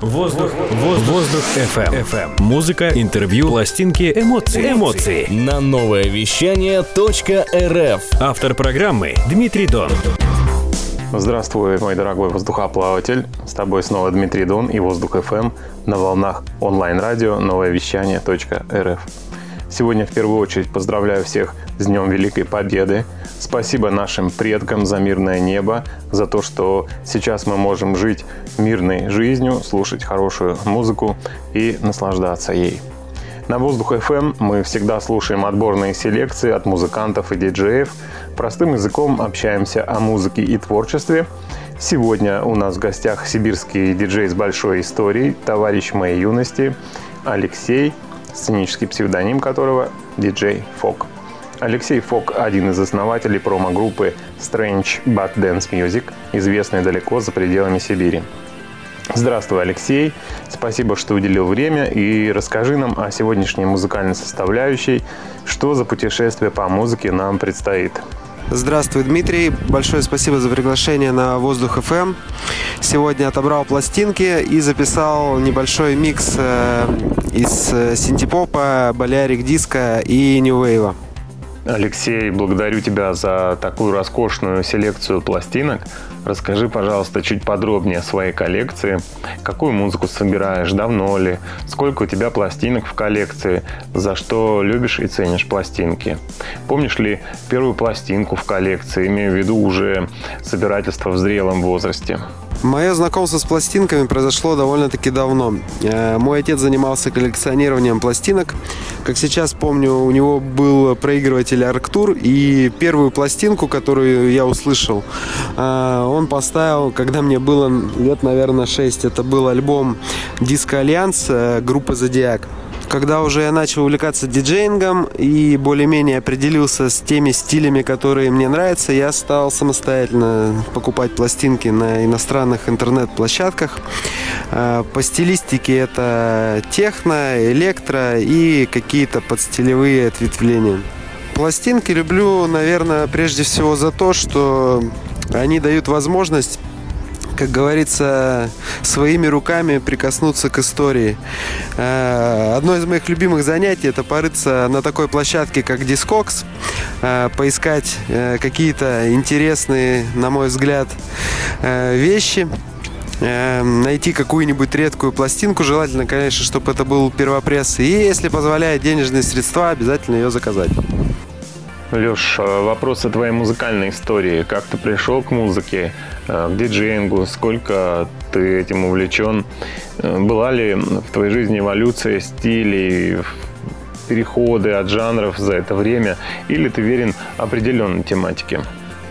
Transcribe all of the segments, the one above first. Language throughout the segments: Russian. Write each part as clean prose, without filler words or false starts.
Воздух ФМ. Музыка, интервью, пластинки, эмоции. На новое вещание.рф. Автор программы Дмитрий Дон. Здравствуй, мой дорогой воздухоплаватель. С тобой снова Дмитрий Дон и Воздух ФМ на волнах онлайн-радио новое вещание.рф. Сегодня в первую очередь поздравляю всех с Днем Великой Победы. Спасибо нашим предкам за мирное небо, за то, что сейчас мы можем жить мирной жизнью, слушать хорошую музыку и наслаждаться ей. На Воздух FM мы всегда слушаем отборные селекции от музыкантов и диджеев, простым языком общаемся о музыке и творчестве. Сегодня у нас в гостях сибирский диджей с большой историей, товарищ моей юности Алексей, сценический псевдоним которого DJ Fog. Алексей Fog – один из основателей промо-группы Strange But Dance Music, известной далеко за пределами Сибири. Здравствуй, Алексей! Спасибо, что уделил время, и расскажи нам о сегодняшней музыкальной составляющей, что за путешествие по музыке нам предстоит. Здравствуй, Дмитрий. Большое спасибо за приглашение на Воздух FM. Сегодня отобрал пластинки и записал небольшой микс из синтепопа, болярик диска и нью-вейва. Алексей, благодарю тебя за такую роскошную селекцию пластинок. Расскажи, пожалуйста, чуть подробнее о своей коллекции. Какую музыку собираешь, давно ли, сколько у тебя пластинок в коллекции, за что любишь и ценишь пластинки. Помнишь ли первую пластинку в коллекции, имею в виду уже собирательство в зрелом возрасте? Мое знакомство с пластинками произошло довольно-таки давно. Мой отец занимался коллекционированием пластинок. Как сейчас помню, у него был проигрыватель Арктур, и первую пластинку, которую я услышал, он поставил, когда мне было лет, наверное, 6. Это был альбом Disco Alliance группы Zodiac. Когда уже я начал увлекаться диджеингом и более-менее определился с теми стилями, которые мне нравятся, я стал самостоятельно покупать пластинки на иностранных интернет-площадках. По стилистике это техно, электро и какие-то подстилевые ответвления. Пластинки люблю, наверное, прежде всего за то, что они дают возможность, как говорится, своими руками прикоснуться к истории. Одно из моих любимых занятий – это порыться на такой площадке, как Discogs, поискать какие-то интересные, на мой взгляд, вещи, найти какую-нибудь редкую пластинку, желательно, конечно, чтобы это был первопресс, и, если позволяют денежные средства, обязательно ее заказать. Леш, вопрос о твоей музыкальной истории. Как ты пришел к музыке, к диджеингу? Сколько ты этим увлечен? Была ли в твоей жизни эволюция стилей, переходы от жанров за это время? Или ты верен определенной тематике?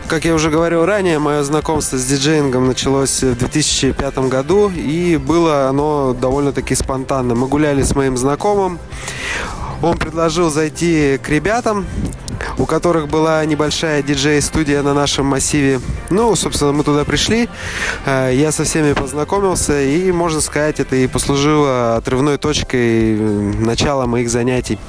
Как я уже говорил ранее, мое знакомство с диджеингом началось в 2005 году, и было оно довольно-таки спонтанно. Мы гуляли с моим знакомым, он предложил зайти к ребятам, у которых была небольшая диджей-студия на нашем массиве. Ну, собственно, мы туда пришли, я со всеми познакомился, и, можно сказать, это и послужило отрывной точкой начала моих занятий.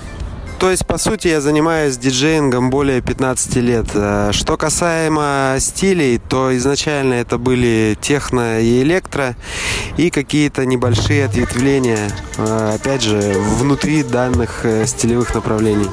То есть, по сути, я занимаюсь диджеингом более 15 лет. Что касаемо стилей, то изначально это были техно и электро и какие-то небольшие ответвления, опять же, внутри данных стилевых направлений.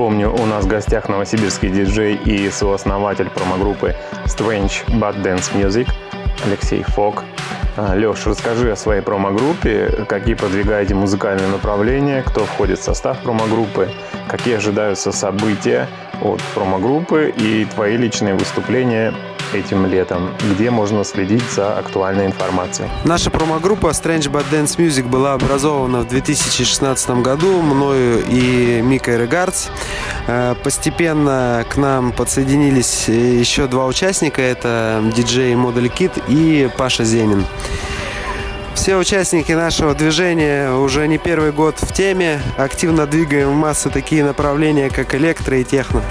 Напомню, у нас в гостях новосибирский диджей и сооснователь промогруппы Strange But Dance Music Алексей Fog. Лёш, расскажи о своей промогруппе, какие продвигаете музыкальные направления, кто входит в состав промогруппы, какие ожидаются события от промогруппы и твои личные выступления этим летом, где можно следить за актуальной информацией. Наша промогруппа Strange But Dance Music была образована в 2016 году мною и Микой Регардс. Постепенно к нам подсоединились еще два участника, это диджей Модель Кит и Паша Земин. Все участники нашего движения уже не первый год в теме, активно двигаем в массы такие направления, как электро и техно.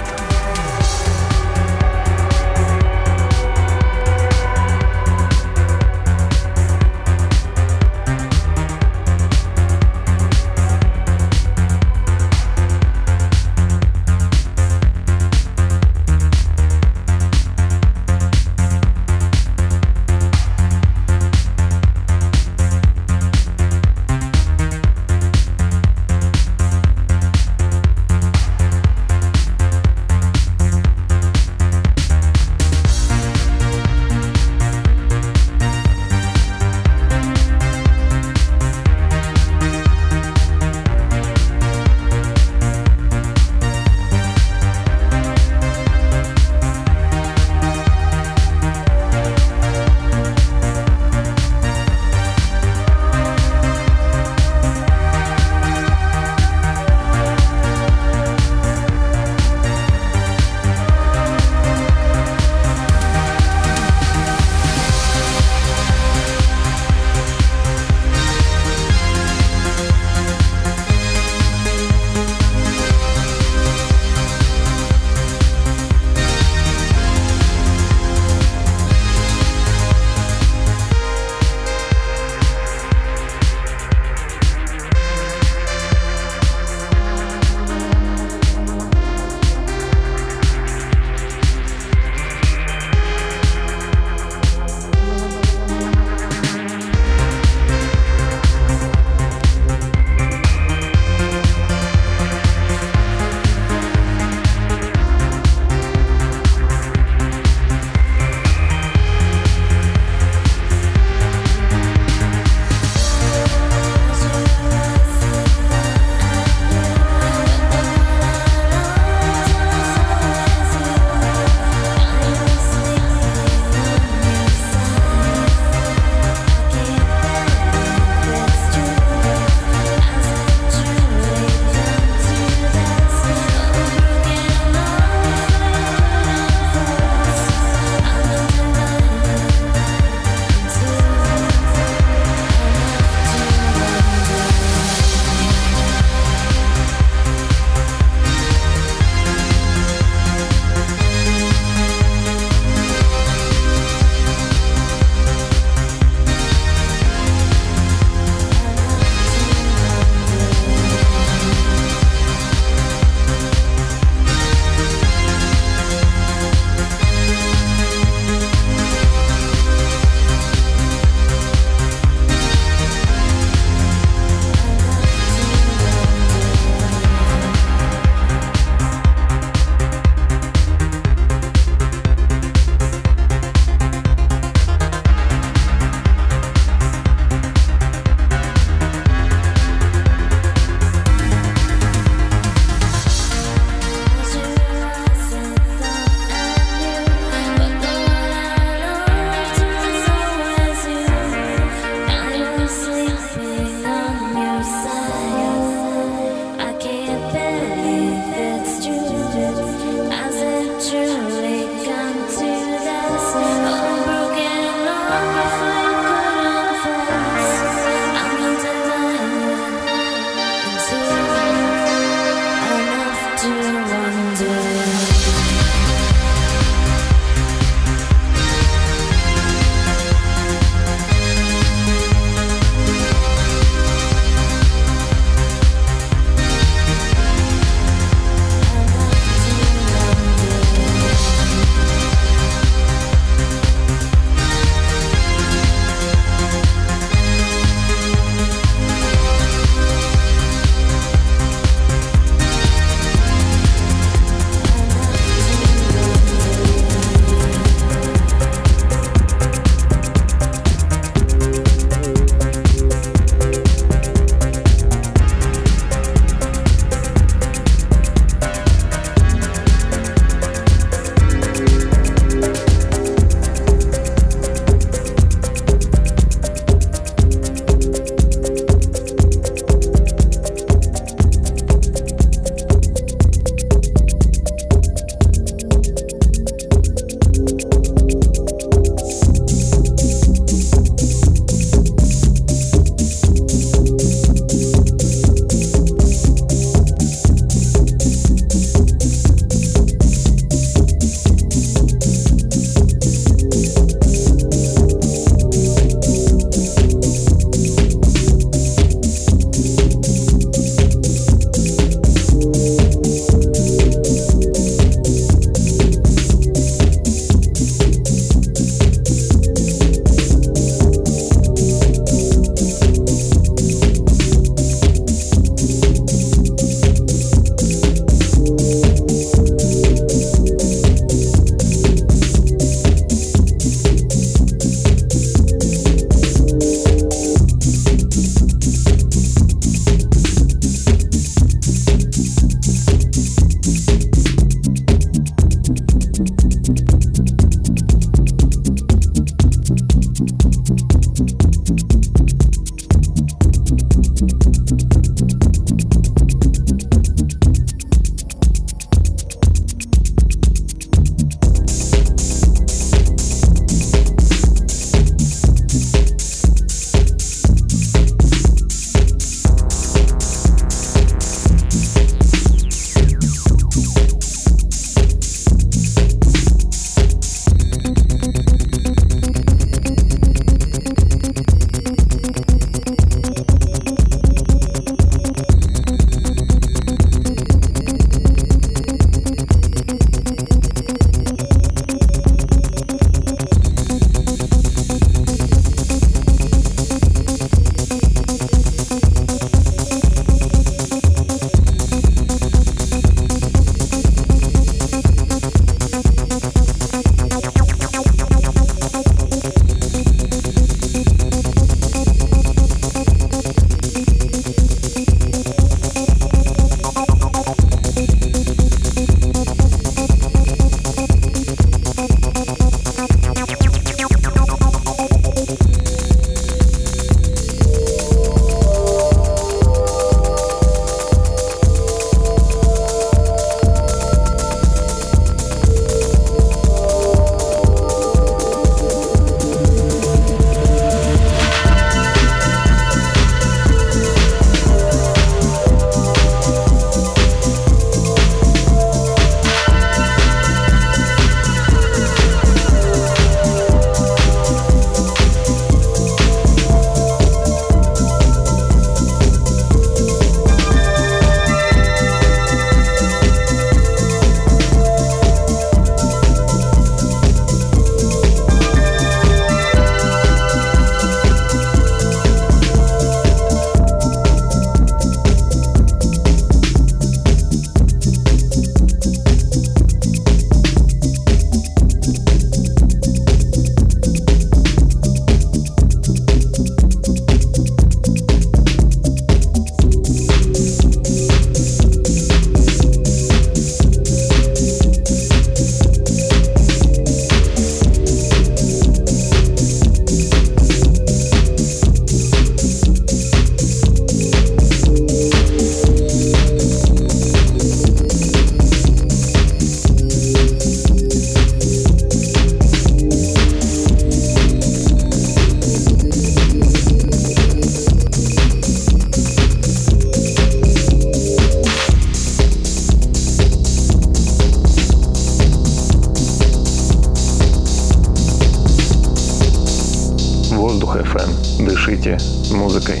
Воздух ФМ. Дышите музыкой.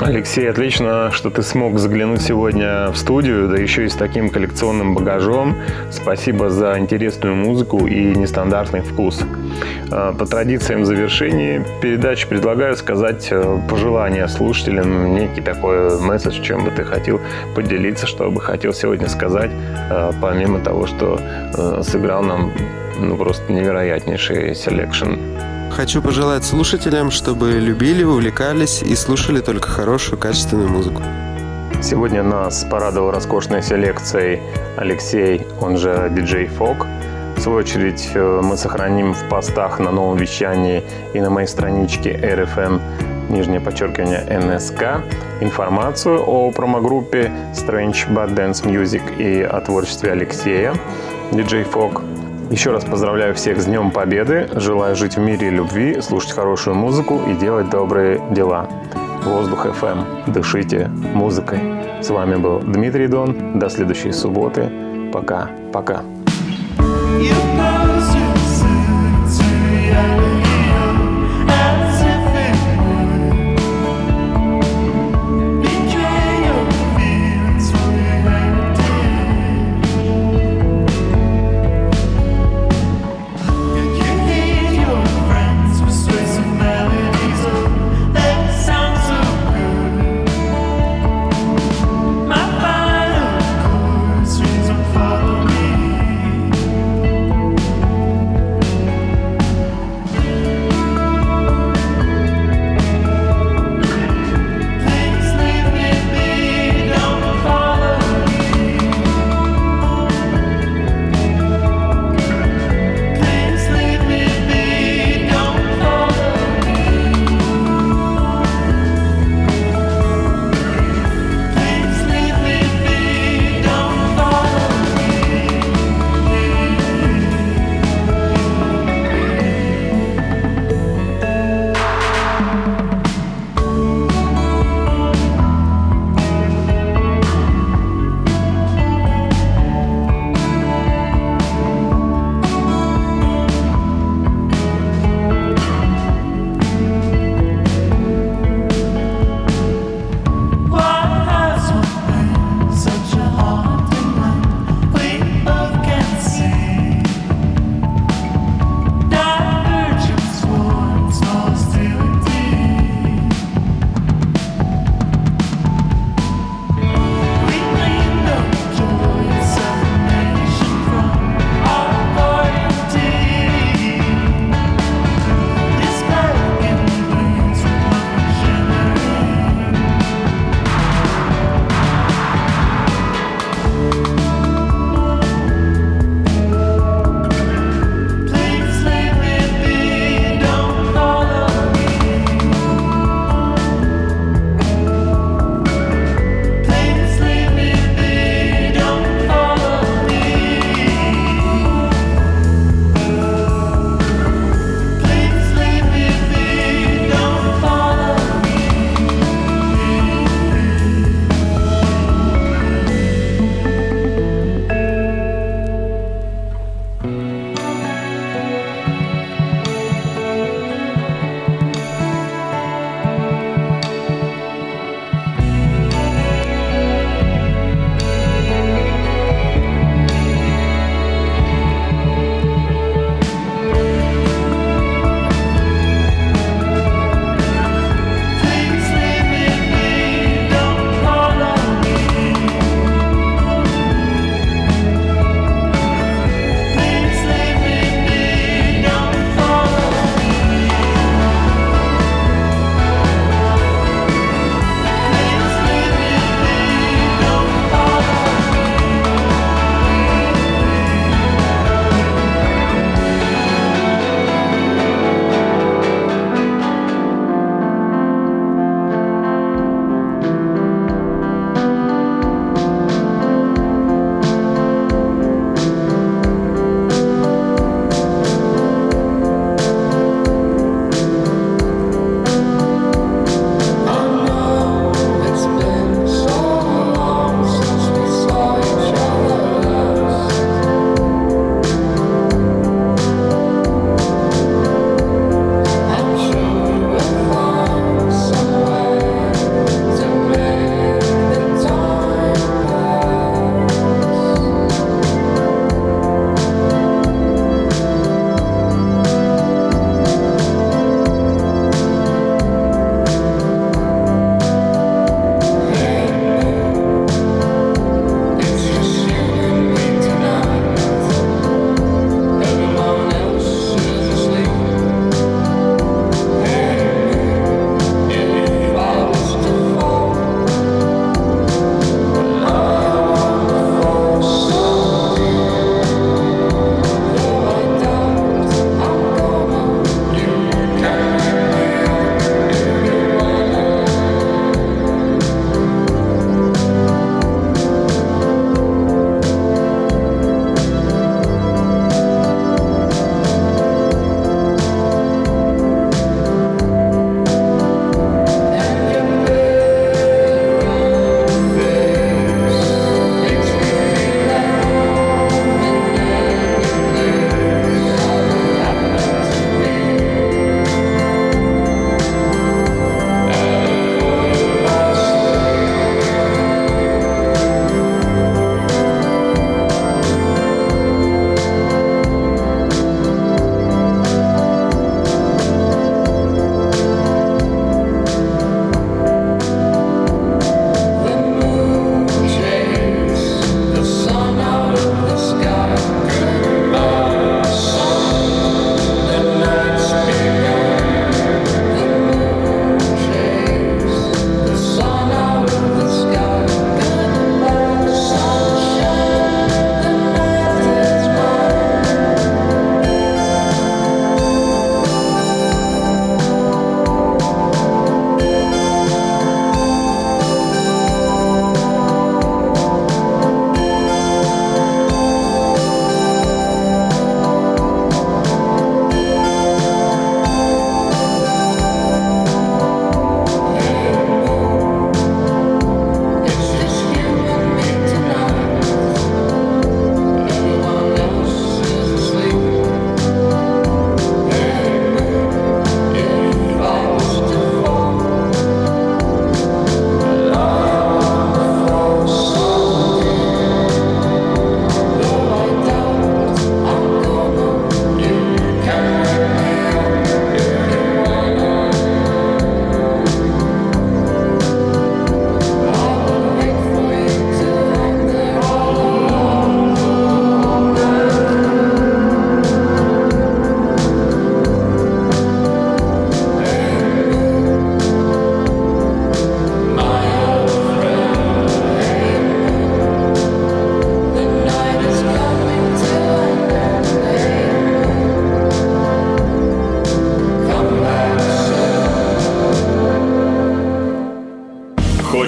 Алексей, отлично, что ты смог заглянуть сегодня в студию, да еще и с таким коллекционным багажом. Спасибо за интересную музыку и нестандартный вкус. По традициям завершения передачи предлагаю сказать пожелания слушателям, некий такой месседж, чем бы ты хотел поделиться, что бы хотел сегодня сказать, помимо того, что сыграл нам просто невероятнейший селекшн. Хочу пожелать слушателям, чтобы любили, увлекались и слушали только хорошую, качественную музыку. Сегодня нас порадовал роскошной селекцией Алексей, он же DJ Fog. В свою очередь мы сохраним в постах на новом вещании и на моей страничке rfm_nsk информацию о промогруппе Strange But Dance Music и о творчестве Алексея DJ Fog. Еще раз поздравляю всех с Днем Победы, желаю жить в мире и любви, слушать хорошую музыку и делать добрые дела. Воздух ФМ. Дышите музыкой. С вами был Дмитрий Дон. До следующей субботы. Пока-пока.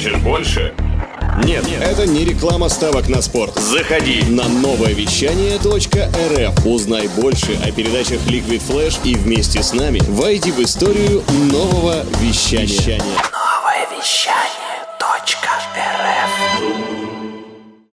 Хочешь больше? Нет, нет, это не реклама ставок на спорт. Заходи на новое вещание.рф. Узнай больше о передачах Liquid Flash и вместе с нами войди в историю нового вещания. Новое вещание.